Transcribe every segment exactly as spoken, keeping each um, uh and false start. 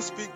Speak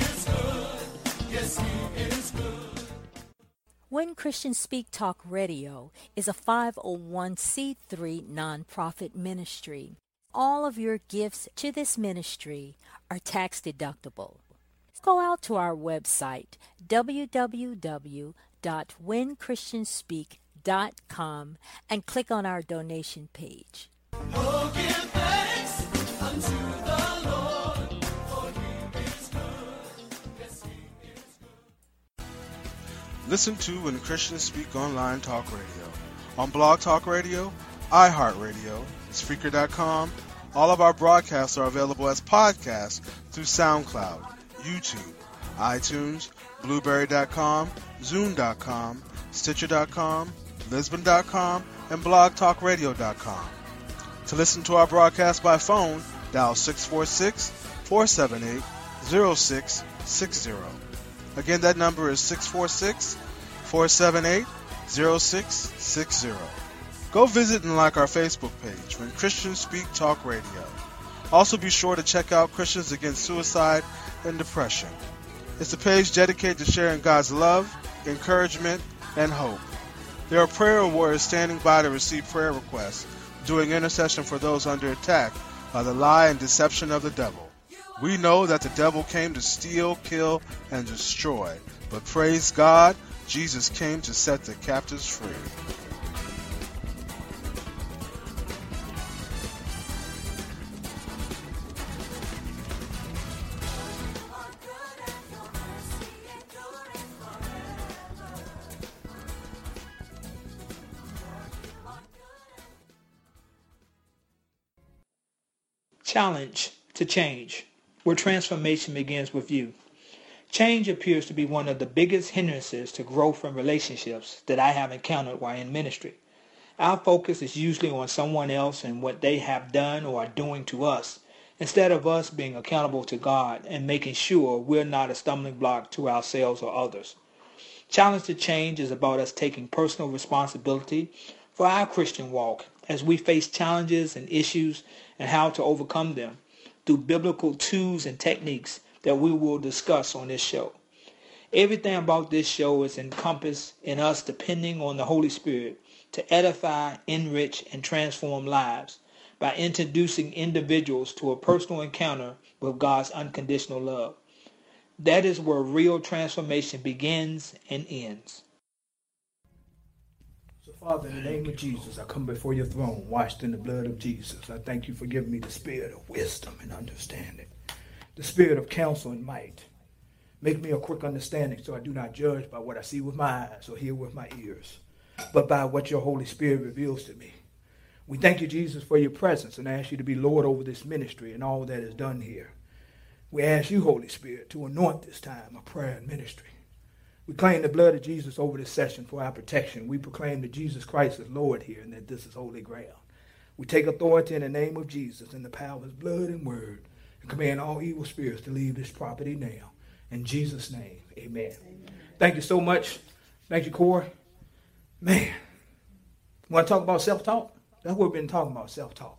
is good. When Christians Speak Talk Radio is a five oh one c three nonprofit ministry. All of your gifts to this ministry are tax deductible. Go out to our website, w w w dot when christians speak dot com, and click on our donation page. Oh, give thanks unto the Lord. Listen to When Christians Speak Online Talk Radio on Blog Talk Radio, iHeartRadio, Spreaker dot com. All of our broadcasts are available as podcasts through SoundCloud, YouTube, iTunes, Blueberry dot com, Zoom dot com, Stitcher dot com, Lisbon dot com, and Blog Talk Radio dot com. To listen to our broadcast by phone, dial six four six, four seven eight, zero six six zero. Again, that number is six four six, four seven eight, zero six six zero. Go visit and like our Facebook page, When Christians Speak Talk Radio. Also be sure to check out Christians Against Suicide and Depression. It's a page dedicated to sharing God's love, encouragement, and hope. There are prayer warriors standing by to receive prayer requests, doing intercession for those under attack by the lie and deception of the devil. We know that the devil came to steal, kill, and destroy, but praise God, Jesus came to set the captives free. Challenge to change. Where transformation begins with you. Change appears to be one of the biggest hindrances to growth and relationships that I have encountered while in ministry. Our focus is usually on someone else and what they have done or are doing to us, instead of us being accountable to God and making sure we're not a stumbling block to ourselves or others. Challenge to change is about us taking personal responsibility for our Christian walk as we face challenges and issues and how to overcome them, through biblical tools and techniques that we will discuss on this show. Everything about this show is encompassed in us depending on the Holy Spirit to edify, enrich, and transform lives by introducing individuals to a personal encounter with God's unconditional love. That is where real transformation begins and ends. Father, in the name of Jesus, I come before your throne, washed in the blood of Jesus. I thank you for giving me the spirit of wisdom and understanding, the spirit of counsel and might. Make me a quick understanding so I do not judge by what I see with my eyes or hear with my ears, but by what your Holy Spirit reveals to me. We thank you, Jesus, for your presence, and ask you to be Lord over this ministry and all that is done here. We ask you, Holy Spirit, to anoint this time of prayer and ministry. We claim the blood of Jesus over this session for our protection. We proclaim that Jesus Christ is Lord here and that this is holy ground. We take authority in the name of Jesus and the power of his blood and word and command all evil spirits to leave this property now. In Jesus' name, amen. amen. Thank you so much. Thank you, Corey. Man, want to talk about self-talk? That's what we've been talking about, self-talk.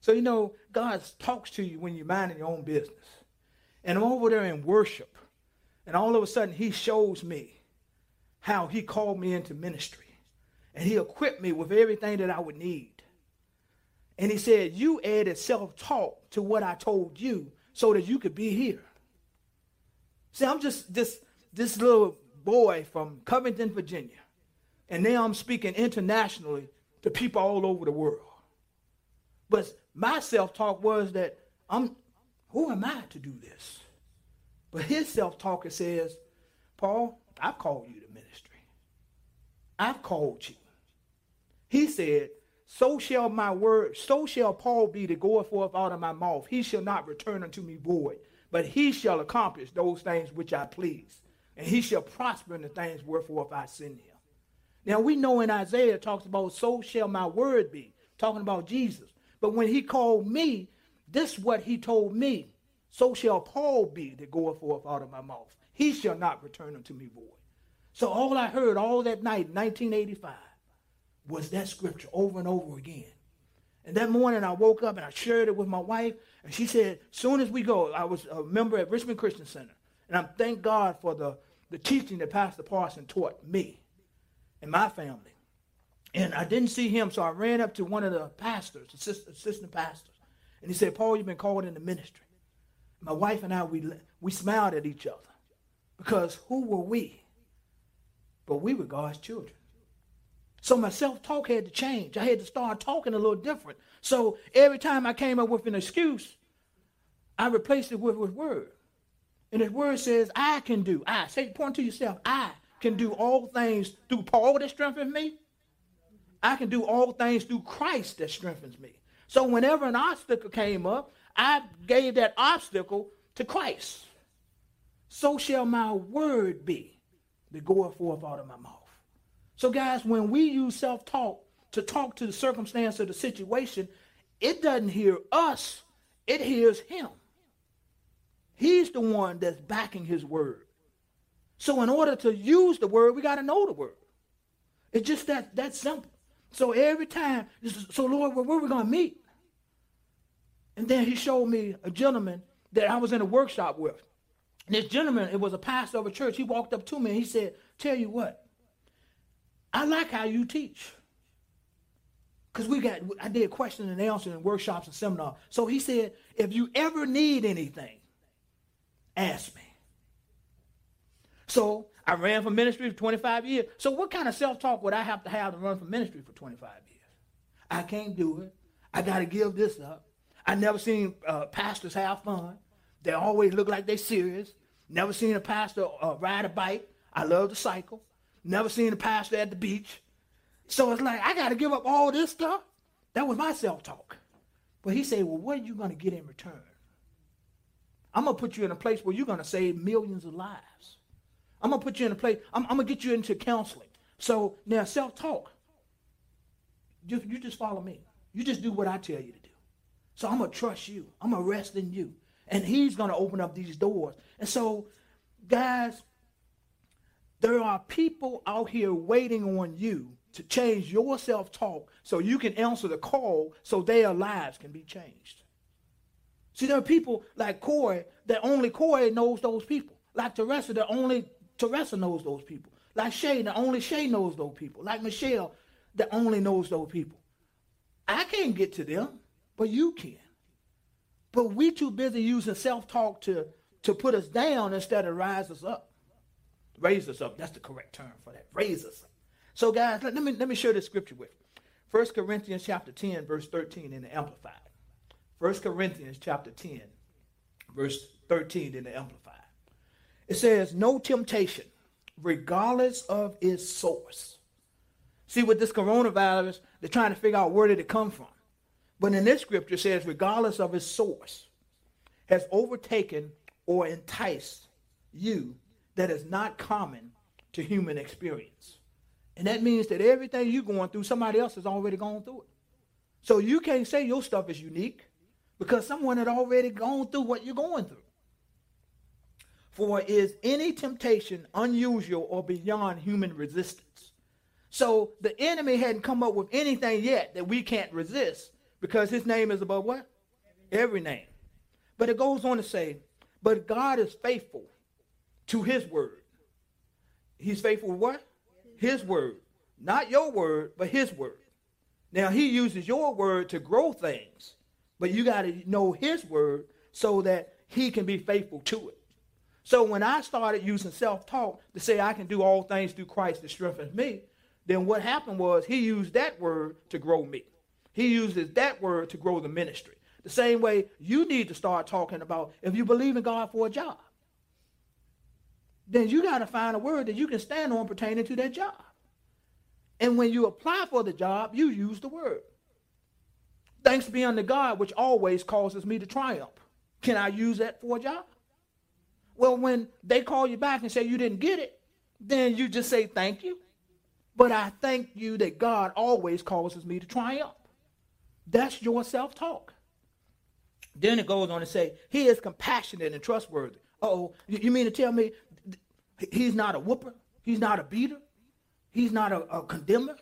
So, you know, God talks to you when you're minding your own business. And I'm over there in worship. And all of a sudden, he shows me how he called me into ministry. And he equipped me with everything that I would need. And he said, you added self-talk to what I told you so that you could be here. See, I'm just this, this little boy from Covington, Virginia. And now I'm speaking internationally to people all over the world. But my self-talk was that I'm, who am I to do this? But his self-talk says, Paul, I've called you to ministry. I've called you. He said, so shall my word, so shall Paul be that goeth forth out of my mouth. He shall not return unto me void, but he shall accomplish those things which I please, and he shall prosper in the things wherefore I send him. Now we know in Isaiah it talks about, so shall my word be, talking about Jesus. But when he called me, this is what he told me. So shall Paul be that goeth forth out of my mouth. He shall not return unto me void. So all I heard all that night, nineteen eighty-five, was that scripture over and over again. And that morning I woke up and I shared it with my wife, and she said, soon as we go, I was a member at Richmond Christian Center, and I thank God for the, the teaching that Pastor Parson taught me and my family. And I didn't see him, so I ran up to one of the pastors, assist, assistant pastors, and he said, Paul, you've been called into ministry. My wife and I, we, we smiled at each other because who were we? But we were God's children. So my self-talk had to change. I had to start talking a little different. So every time I came up with an excuse, I replaced it with his word. And his word says, I can do. I say, point to yourself, I can do all things through Paul that strengthens me. I can do all things through Christ that strengthens me. So whenever an obstacle came up, I gave that obstacle to Christ. So shall my word be that goeth forth out of my mouth. So guys, when we use self-talk to talk to the circumstance of the situation, it doesn't hear us, it hears him. He's the one that's backing his word. So in order to use the word, we got to know the word. It's just that, that simple. So every time, so Lord, where, where are we going to meet? And then he showed me a gentleman that I was in a workshop with. And this gentleman, it was a pastor of a church. He walked up to me and he said, tell you what, I like how you teach. Because we got, I did question and answer and workshops and seminars. So he said, if you ever need anything, ask me. So I ran for ministry for twenty-five years. So what kind of self-talk would I have to have to run for ministry for twenty-five years? I can't do it. I got to give this up. I never seen uh, pastors have fun. They always look like they serious. Never seen a pastor uh, ride a bike. I love to cycle. Never seen a pastor at the beach. So it's like, I got to give up all this stuff? That was my self-talk. But he said, well, what are you going to get in return? I'm going to put you in a place where you're going to save millions of lives. I'm going to put you in a place, I'm, I'm going to get you into counseling. So now self-talk, you, you just follow me. You just do what I tell you to do. So I'm going to trust you. I'm going to rest in you. And he's going to open up these doors. And so, guys, there are people out here waiting on you to change your self-talk so you can answer the call so their lives can be changed. See, there are people like Corey that only Corey knows those people. Like Teresa that only Teresa knows those people. Like Shay that only Shay knows those people. Like Michelle that only knows those people. I can't get to them, but you can. But we too busy using self-talk to, to put us down instead of rise us up. Raise us up. That's the correct term for that. Raise us up. So, guys, let, let me let me share this scripture with you. First Corinthians chapter ten, verse thirteen in the Amplified. First Corinthians chapter ten, verse thirteen in the Amplified. It says, no temptation, regardless of its source. See, with this coronavirus, they're trying to figure out where did it come from. But in this scripture, it says, regardless of its source, has overtaken or enticed you that is not common to human experience. And that means that everything you're going through, somebody else has already gone through it. So you can't say your stuff is unique because someone had already gone through what you're going through. For is any temptation unusual or beyond human resistance? So the enemy hadn't come up with anything yet that we can't resist because his name is above what? Every name. But it goes on to say, but God is faithful to his word. He's faithful to what? His word. Not your word, but his word. Now, he uses your word to grow things, but you got to know his word so that he can be faithful to it. So when I started using self-talk to say I can do all things through Christ that strengthens me, then what happened was he used that word to grow me. He uses that word to grow the ministry. The same way you need to start talking about if you believe in God for a job, then you got to find a word that you can stand on pertaining to that job. And when you apply for the job, you use the word. Thanks be unto God, which always causes me to triumph. Can I use that for a job? Well, when they call you back and say you didn't get it, then you just say thank you. But I thank you that God always causes me to triumph. That's your self-talk. Then it goes on to say, he is compassionate and trustworthy. Uh-oh, you mean to tell me he's not a whooper? He's not a beater? He's not a, a condemner.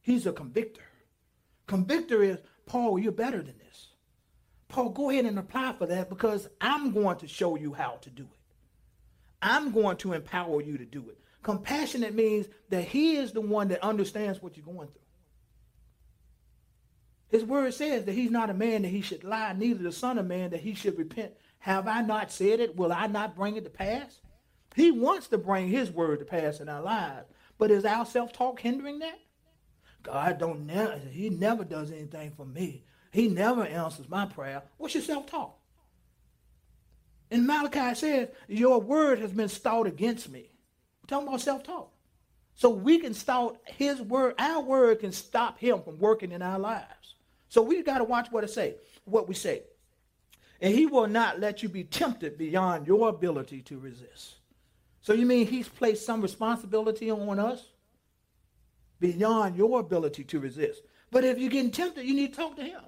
He's a convictor. Convictor is, Paul, you're better than this. Paul, go ahead and apply for that because I'm going to show you how to do it. I'm going to empower you to do it. Compassionate means that he is the one that understands what you're going through. His word says that he's not a man that he should lie, neither the son of man that he should repent. Have I not said it? Will I not bring it to pass? He wants to bring his word to pass in our lives. But is our self-talk hindering that? God don't never, he never does anything for me. He never answers my prayer. What's your self-talk? And Malachi says, your word has been stouted against me. We're talking about self-talk. So we can stout his word. Our word can stop him from working in our lives. So we got to watch what it say, what we say. And he will not let you be tempted beyond your ability to resist. So you mean he's placed some responsibility on us beyond your ability to resist. But if you're getting tempted, you need to talk to him.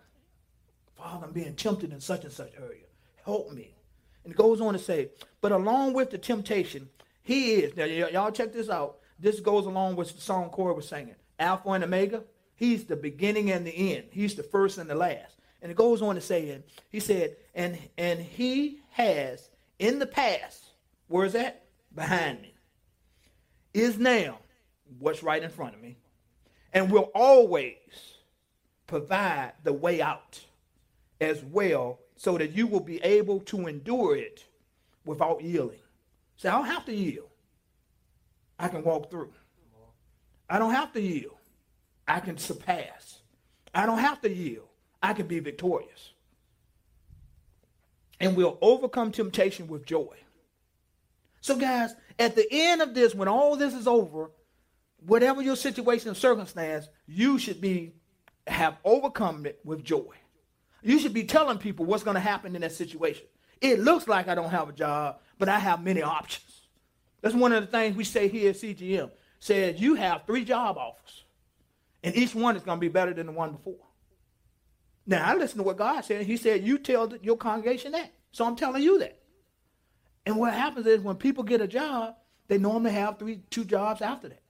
Father, I'm being tempted in such and such area. Help me. And it goes on to say, but along with the temptation, he is. Now, y- y'all check this out. This goes along with the song Corey was singing. Alpha and Omega. He's the beginning and the end. He's the first and the last. And it goes on to say, he said, and, and he has in the past, where is that? Behind me, is now what's right in front of me, and will always provide the way out as well so that you will be able to endure it without yielding. So I don't have to yield. I can walk through. I don't have to yield. I can surpass. I don't have to yield. I can be victorious. And we'll overcome temptation with joy. So guys, at the end of this, when all this is over, whatever your situation and circumstance, you should be have overcome it with joy. You should be telling people what's going to happen in that situation. It looks like I don't have a job, but I have many options. That's one of the things we say here at C G M. Says you have three job offers, and each one is going to be better than the one before. Now, I listen to what God said. He said, you tell your congregation that. So I'm telling you that. And what happens is when people get a job, they normally have three, two jobs after that.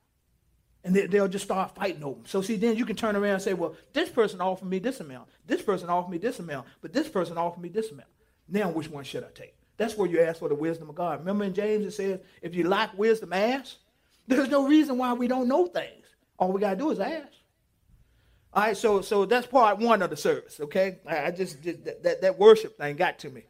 And they, they'll just start fighting over them. So see, then you can turn around and say, well, this person offered me this amount. This person offered me this amount. But this person offered me this amount. Now, which one should I take? That's where you ask for the wisdom of God. Remember in James it says, if you lack wisdom, ask. There's no reason why we don't know things. All we got to do is ask. All right, so so that's part one of the service, okay? I just, just that, that worship thing got to me.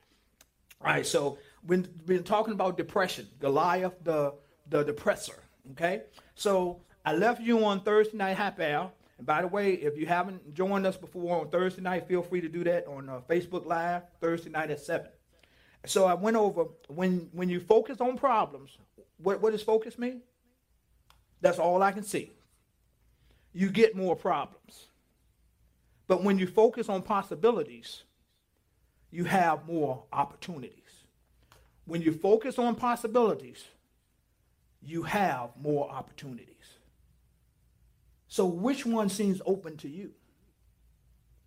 All right, so... We've been talking about depression, Goliath, the, the depressor, okay? So I left you on Thursday night happy hour. And by the way, if you haven't joined us before on Thursday night, feel free to do that on uh, Facebook Live, Thursday night at seven. So I went over, when when you focus on problems, what, what does focus mean? That's all I can see. You get more problems. But when you focus on possibilities, you have more opportunities. When you focus on possibilities, you have more opportunities. So which one seems open to you?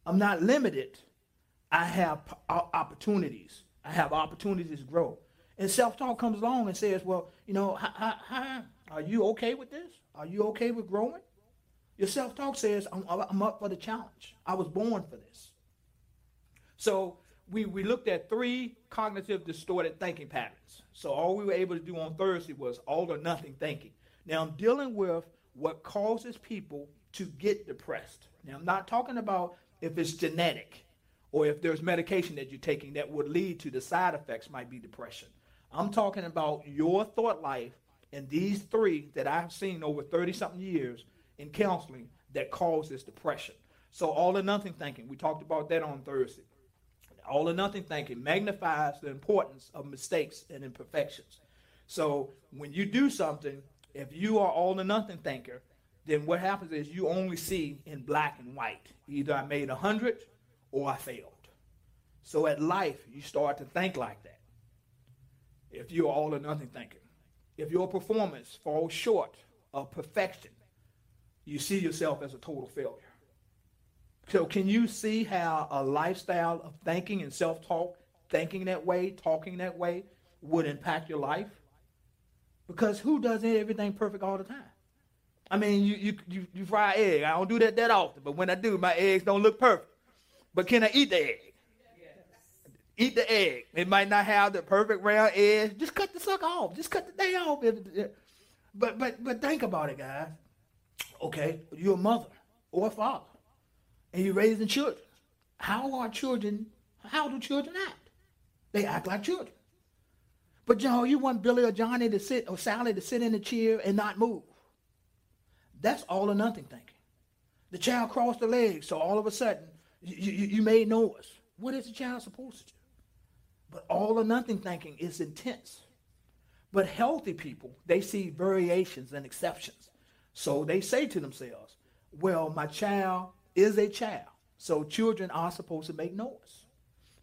I'm not limited. I have opportunities. I have opportunities to grow. And self-talk comes along and says, well, you know, hi, hi, hi. Are you okay with this? Are you okay with growing? Your self-talk says, I'm, I'm up for the challenge. I was born for this. So We we looked at three cognitive distorted thinking patterns. So all we were able to do on Thursday was all or nothing thinking. Now I'm dealing with what causes people to get depressed. Now, I'm not talking about if it's genetic or if there's medication that you're taking that would lead to the side effects might be depression. I'm talking about your thought life and these three that I've seen over thirty-something years in counseling that causes depression. So all or nothing thinking, we talked about that on Thursday. All or nothing thinking magnifies the importance of mistakes and imperfections. So when you do something, if you are all or nothing thinker, then what happens is you only see in black and white. Either I made a hundred or I failed. So at life, you start to think like that. If you're all or nothing thinker. If your performance falls short of perfection, you see yourself as a total failure. So can you see how a lifestyle of thinking and self-talk, thinking that way, talking that way, would impact your life? Because who does everything perfect all the time? I mean, you you you, you fry egg. I don't do that that often, but when I do, my eggs don't look perfect. But can I eat the egg? Yes. Eat the egg. It might not have the perfect round edge. Just cut the sucker off. Just cut the day off. But but but think about it, guys. Okay, you're a mother or a father, and you're raising children. How are children? How do children act? They act like children. But Joe, you want Billy or Johnny to sit or Sally to sit in the chair and not move. That's all or nothing thinking. The child crossed the legs, so all of a sudden you, you, you made noise. What is the child supposed to do? But all or nothing thinking is intense. But healthy people, they see variations and exceptions. So they say to themselves, well, my child is a child. So children are supposed to make noise.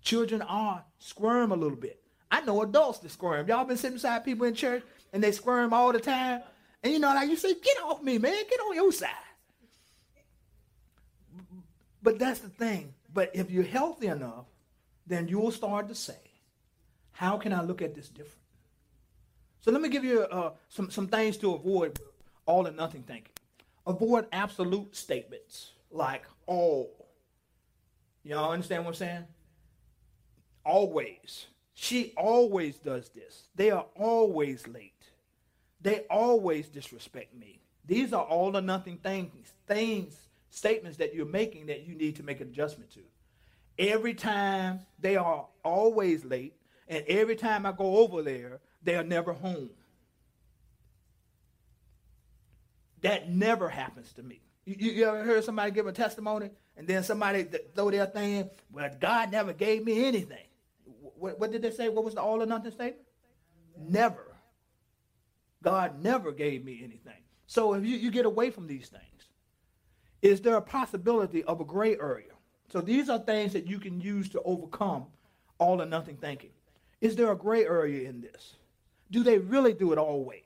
Children are squirm a little bit. I know adults that squirm. Y'all been sitting beside people in church and they squirm all the time. And, you know, like you say, get off me, man. Get on your side. But that's the thing. But if you're healthy enough, then you'll start to say, how can I look at this different? So let me give you uh, some, some things to avoid all or nothing thinking. Avoid absolute statements like all. Y'all understand what I'm saying? Always. She always does this. They are always late. They always disrespect me. These are all or nothing things, things, statements that you're making that you need to make an adjustment to. Every time they are always late, and every time I go over there, they are never home. That never happens to me. You, you, you ever heard somebody give a testimony, and then somebody throw their thing, well, God never gave me anything. What, what did they say? What was the all or nothing statement? Never. God never gave me anything. So if you, you get away from these things, is there a possibility of a gray area? So these are things that you can use to overcome all or nothing thinking. Is there a gray area in this? Do they really do it always?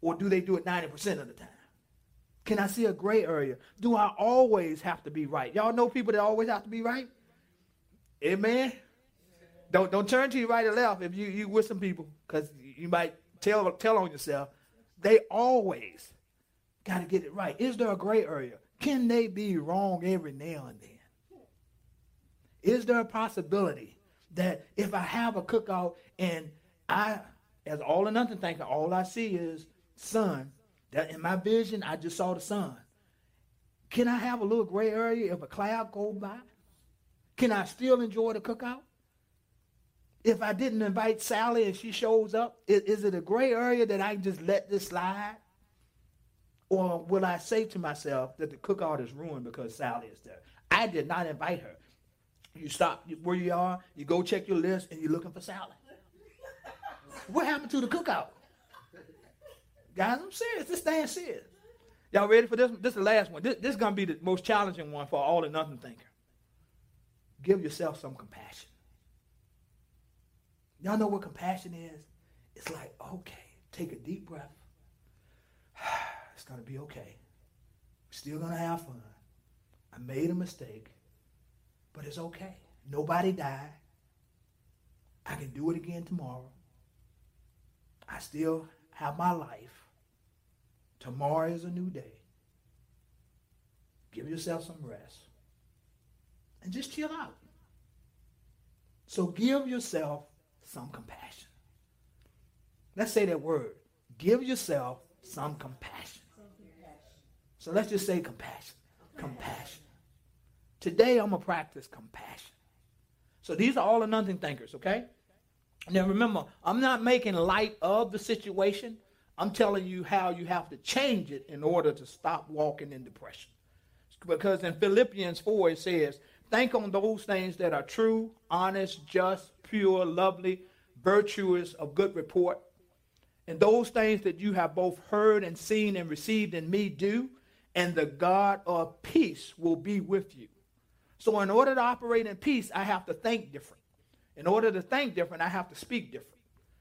Or do they do it ninety percent of the time? Can I see a gray area? Do I always have to be right? Y'all know people that always have to be right? Amen? Don't, don't turn to your right or left if you, you with some people, because you might Tell, tell on yourself, they always got to get it right. Is there a gray area? Can they be wrong every now and then? Is there a possibility that if I have a cookout and I, as all or nothing thinker, all I see is sun, that in my vision, I just saw the sun. Can I have a little gray area if a cloud goes by? Can I still enjoy the cookout? If I didn't invite Sally and she shows up, is, is it a gray area that I just let this slide? Or will I say to myself that the cookout is ruined because Sally is there? I did not invite her. You stop where you are, you go check your list, and you're looking for Sally. What happened to the cookout? Guys, I'm serious. This thing's serious. Y'all ready for this? This is the last one. This, this is going to be the most challenging one for all or nothing thinker. Give yourself some compassion. Y'all know what compassion is? It's like, okay, take a deep breath. It's going to be okay. We're still going to have fun. I made a mistake, but it's okay. Nobody died. I can do it again tomorrow. I still have my life. Tomorrow is a new day. Give yourself some rest. And just chill out. So give yourself some compassion. Let's say that word. Give yourself some compassion. So let's just say compassion. Compassion. Today I'm going to practice compassion. So these are all or nothing thinkers, okay? Now remember, I'm not making light of the situation. I'm telling you how you have to change it in order to stop walking in depression. Because in Philippians four it says, think on those things that are true, honest, just, pure, lovely, virtuous, of good report. And those things that you have both heard and seen and received in me do, and the God of peace will be with you. So in order to operate in peace, I have to think different. In order to think different, I have to speak different.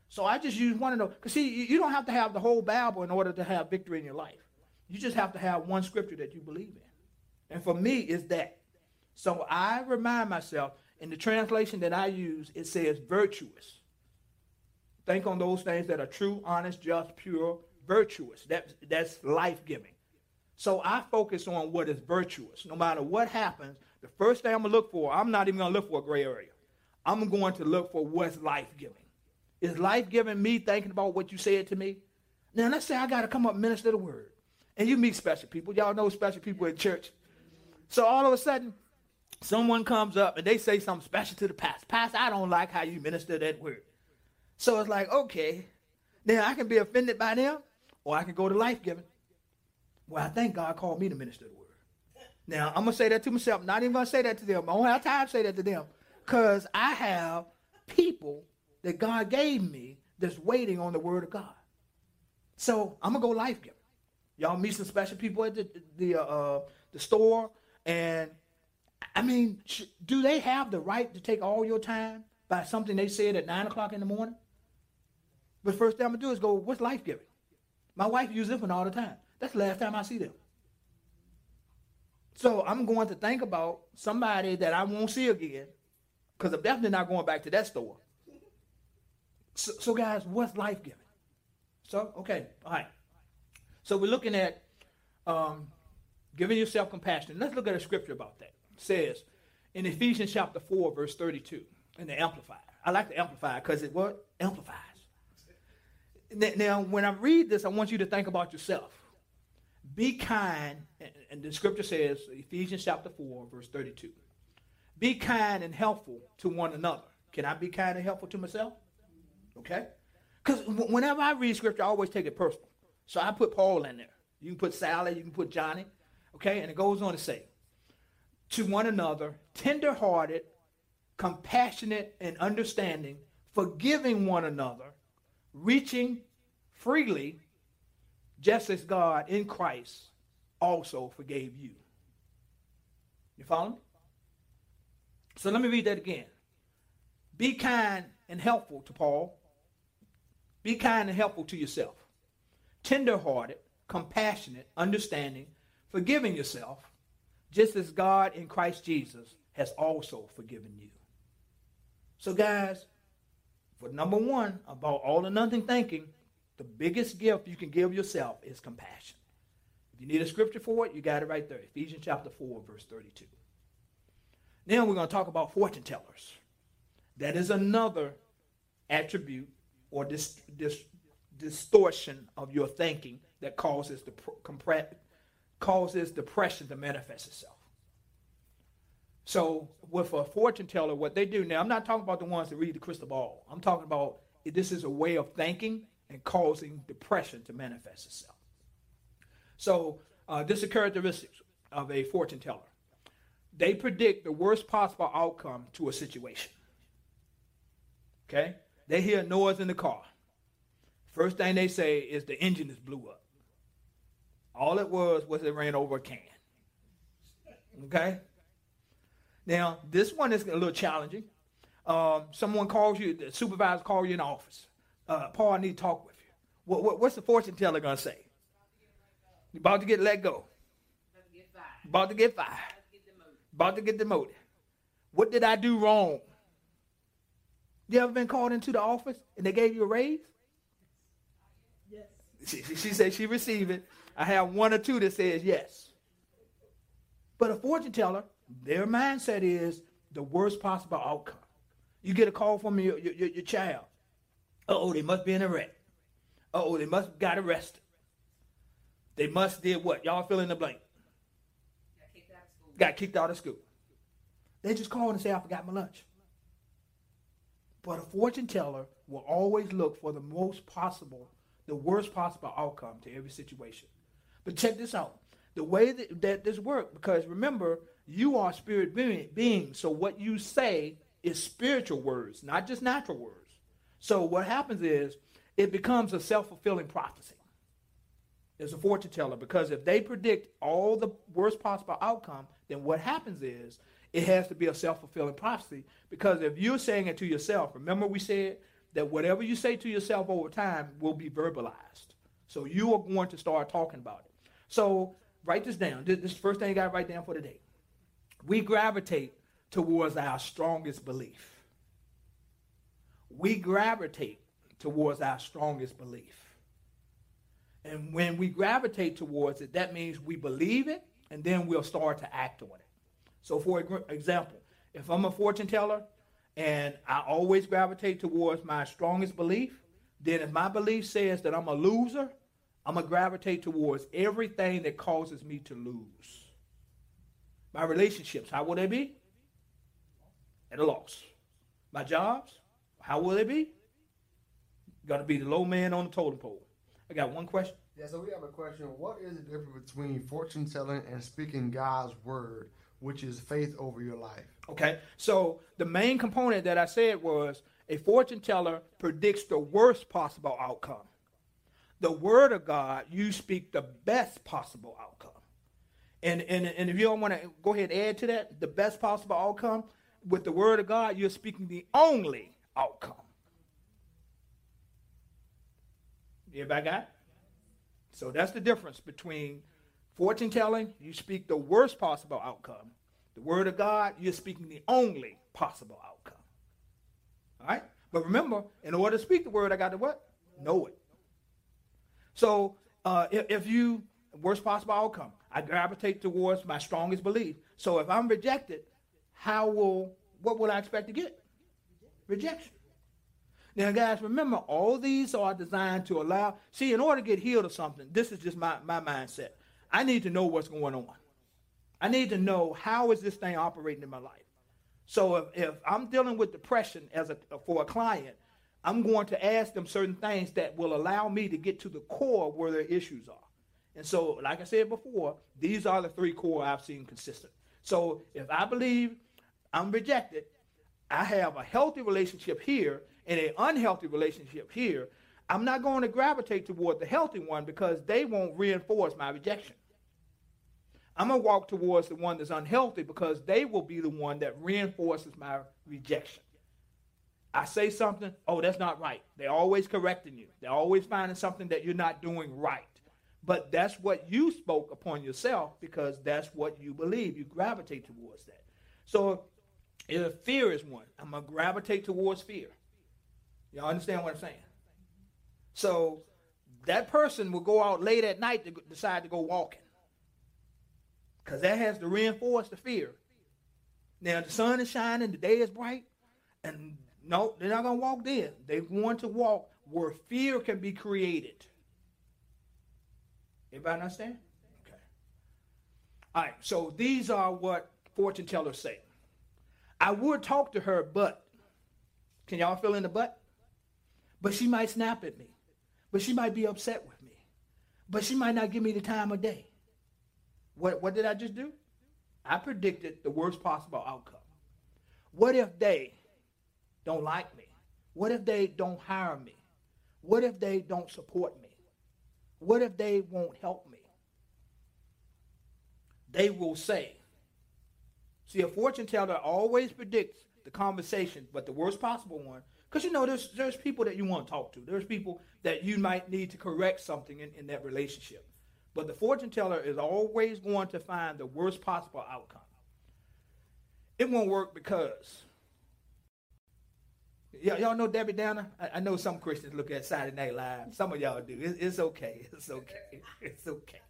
So I just use one of those. Because see, you don't have to have the whole Bible in order to have victory in your life. You just have to have one scripture that you believe in. And for me, it's that. So I remind myself, in the translation that I use, it says virtuous. Think on those things that are true, honest, just, pure, virtuous. That, that's life-giving. So I focus on what is virtuous. No matter what happens, the first thing I'm going to look for, I'm not even going to look for a gray area. I'm going to look for what's life-giving. Is life-giving me thinking about what you said to me? Now, let's say I got to come up and minister the word. And you meet special people. Y'all know special people in church. So all of a sudden, someone comes up and they say something special to the pastor. Pastor, I don't like how you minister that word. So it's like, okay, now I can be offended by them, or I can go to life-giving. Well, I think God called me to minister the word. Now, I'm going to say that to myself. Not even going to say that to them. I don't have time to say that to them, because I have people that God gave me that's waiting on the word of God. So I'm going to go life-giving. Y'all meet some special people at the, the, uh, the store, and, I mean, do they have the right to take all your time by something they said at nine o'clock in the morning? But the first thing I'm going to do is go, what's life-giving? My wife uses this one all the time. That's the last time I see them. So I'm going to think about somebody that I won't see again, because I'm definitely not going back to that store. So, so guys, what's life-giving? So, okay, all right. So we're looking at um, giving yourself compassion. Let's look at a scripture about that. It says in Ephesians chapter four, verse thirty-two, in the Amplified. I like the Amplified because it what? Amplifies. Now, when I read this, I want you to think about yourself. Be kind, and the scripture says, Ephesians chapter four, verse thirty-two, be kind and helpful to one another. Can I be kind and helpful to myself? Okay? Because whenever I read scripture, I always take it personal. So I put Paul in there. You can put Sally, you can put Johnny. Okay? And it goes on to say, to one another, tender-hearted, compassionate, and understanding, forgiving one another, reaching freely, just as God in Christ also forgave you. You follow me? So let me read that again. Be kind and helpful to Paul. Be kind and helpful to yourself. Tender-hearted, compassionate, understanding, forgiving yourself, just as God in Christ Jesus has also forgiven you. So guys, for number one, about all or nothing thinking, the biggest gift you can give yourself is compassion. If you need a scripture for it, you got it right there. Ephesians chapter four, verse thirty-two. Now we're going to talk about fortune tellers. That is another attribute or dis- dis- distortion of your thinking that causes the dep- compre- causes depression to manifest itself. So with a fortune teller, what they do now, I'm not talking about the ones that read the crystal ball. I'm talking about this is a way of thinking and causing depression to manifest itself. So uh, this is the characteristics of a fortune teller. They predict the worst possible outcome to a situation. Okay? They hear noise in the car. First thing they say is the engine is blew up. All it was was it ran over a can. Okay? Now, this one is a little challenging. Um, someone calls you, the supervisor calls you in the office. Uh, Paul, I need to talk with you. What, what, what's the fortune teller going to say? You're about to get let go. About to get fired. About to get demoted. What did I do wrong? You ever been called into the office and they gave you a raise? Yes. She, she, she said she received it. I have one or two that says yes. But a fortune teller, their mindset is the worst possible outcome. You get a call from your, your, your child. Uh-oh, they must be in a wreck. Uh-oh, they must got arrested. They must did what? Y'all fill in the blank. Got kicked out of school. Got kicked out of school. They just call and say, I forgot my lunch. But a fortune teller will always look for the most possible, the worst possible outcome to every situation. But check this out. The way that, that this works, because remember, you are spirit beings, so what you say is spiritual words, not just natural words. So what happens is it becomes a self-fulfilling prophecy. There's a fortune teller, because if they predict all the worst possible outcome, then what happens is it has to be a self-fulfilling prophecy, because if you're saying it to yourself, remember we said that whatever you say to yourself over time will be verbalized. So you are going to start talking about it. So write this down. This is the first thing you got to write down for today. We gravitate towards our strongest belief. We gravitate towards our strongest belief. And when we gravitate towards it, that means we believe it, and then we'll start to act on it. So for example, if I'm a fortune teller and I always gravitate towards my strongest belief, then if my belief says that I'm a loser, I'm going to gravitate towards everything that causes me to lose. My relationships, how will they be? At a loss. My jobs, how will they be? Got to be the low man on the totem pole. I got one question. Yeah, so we have a question. What is the difference between fortune telling and speaking God's word, which is faith over your life? Okay, so the main component that I said was a fortune teller predicts the worst possible outcome. The word of God, you speak the best possible outcome. And, and, and if you don't want to go ahead and add to that, the best possible outcome, with the word of God, you're speaking the only outcome. Everybody got it? So that's the difference between fortune telling, you speak the worst possible outcome. The word of God, you're speaking the only possible outcome. All right? But remember, in order to speak the word, I got to what? Know it. So uh, if, if you, worst possible outcome, I gravitate towards my strongest belief. So if I'm rejected, how will, what will I expect to get? Rejection. Now, guys, remember, all these are designed to allow, see, in order to get healed of something, this is just my, my mindset. I need to know what's going on. I need to know how is this thing operating in my life. So if, if I'm dealing with depression as a for a client, I'm going to ask them certain things that will allow me to get to the core where their issues are. And so, like I said before, these are the three core I've seen consistent. So if I believe I'm rejected, I have a healthy relationship here and an unhealthy relationship here, I'm not going to gravitate toward the healthy one because they won't reinforce my rejection. I'm going to walk towards the one that's unhealthy because they will be the one that reinforces my rejection. I say something, oh, that's not right. They're always correcting you. They're always finding something that you're not doing right. But that's what you spoke upon yourself because that's what you believe. You gravitate towards that. So if fear is one, I'm going to gravitate towards fear. Y'all understand what I'm saying? So that person will go out late at night to decide to go walking because that has to reinforce the fear. Now, the sun is shining, the day is bright, and no, they're not going to walk there. They're going to walk where fear can be created. Everybody understand? Okay. All right, so these are what fortune tellers say. I would talk to her, but can y'all fill in the but? But she might snap at me. But she might be upset with me. But she might not give me the time of day. What, what did I just do? I predicted the worst possible outcome. What if they don't like me? What if they don't hire me? What if they don't support me? What if they won't help me? They will say. See, a fortune teller always predicts the conversation, but the worst possible one. Because, you know, there's there's people that you want to talk to. There's people that you might need to correct something in, in that relationship. But the fortune teller is always going to find the worst possible outcome. It won't work because. Y- y'all know Debbie Downer? I-, I know some Christians look at Saturday Night Live. Some of y'all do. It's, it's okay. It's okay. It's okay.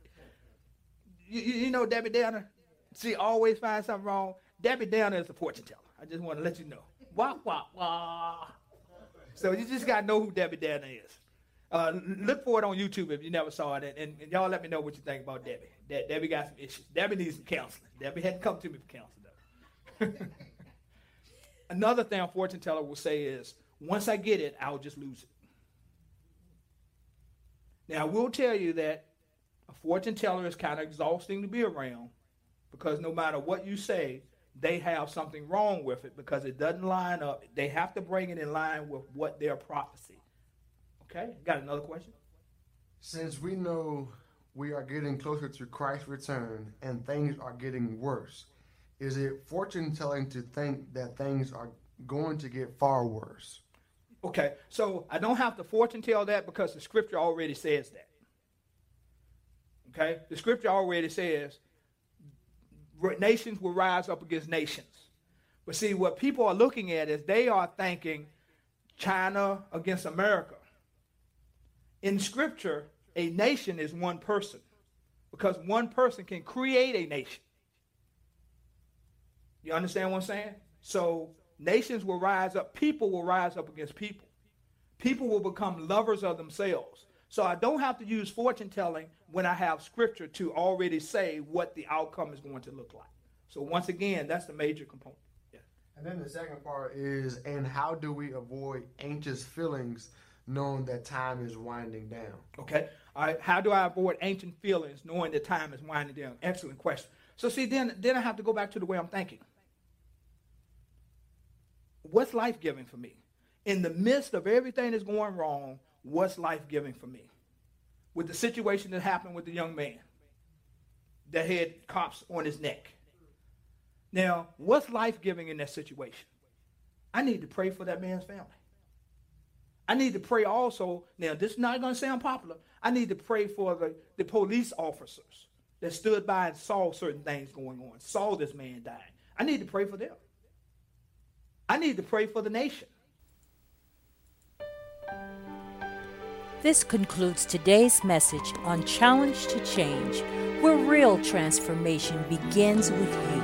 You, you know Debbie Downer? She always finds something wrong. Debbie Downer is a fortune teller. I just want to let you know. Wah, wah, wah. So you just got to know who Debbie Downer is. Uh, look for it on YouTube if you never saw it, and, and, and y'all let me know what you think about Debbie. De- Debbie got some issues. Debbie needs some counseling. Debbie had to come to me for counseling, though. Another thing a fortune teller will say is, once I get it, I'll just lose it. Now, I will tell you that a fortune teller is kind of exhausting to be around, because no matter what you say, they have something wrong with it because it doesn't line up. They have to bring it in line with what their prophecy. Okay, got another question? Since we know we are getting closer to Christ's return and things are getting worse, is it fortune-telling to think that things are going to get far worse? Okay, so I don't have to fortune-tell that because the Scripture already says that. Okay, the Scripture already says nations will rise up against nations. But see, what people are looking at is they are thinking China against America. In Scripture, a nation is one person, because one person can create a nation. You understand what I'm saying? So nations will rise up. People will rise up against people. People will become lovers of themselves. So I don't have to use fortune telling when I have Scripture to already say what the outcome is going to look like. So once again, that's the major component. Yeah. And then the second part is, and how do we avoid anxious feelings knowing that time is winding down? Okay. All right. How do I avoid ancient feelings knowing that time is winding down? Excellent question. So see, then, then I have to go back to the way I'm thinking. What's life-giving for me? In the midst of everything that's going wrong, what's life-giving for me? With the situation that happened with the young man that had cops on his neck. Now, what's life-giving in that situation? I need to pray for that man's family. I need to pray also, now this is not going to sound popular, I need to pray for the, the police officers that stood by and saw certain things going on, saw this man dying. I need to pray for them. I need to pray for the nation. This concludes today's message on Challenge to Change, where real transformation begins with you,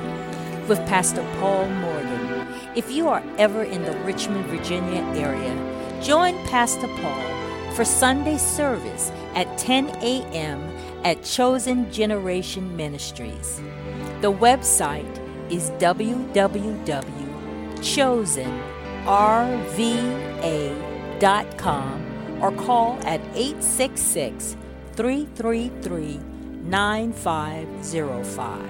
with Pastor Paul Morgan. If you are ever in the Richmond, Virginia area, join Pastor Paul for Sunday service at ten a.m. at Chosen Generation Ministries. The website is w w w dot chosen r v a dot com or call at eight six six, three three three, nine five zero five.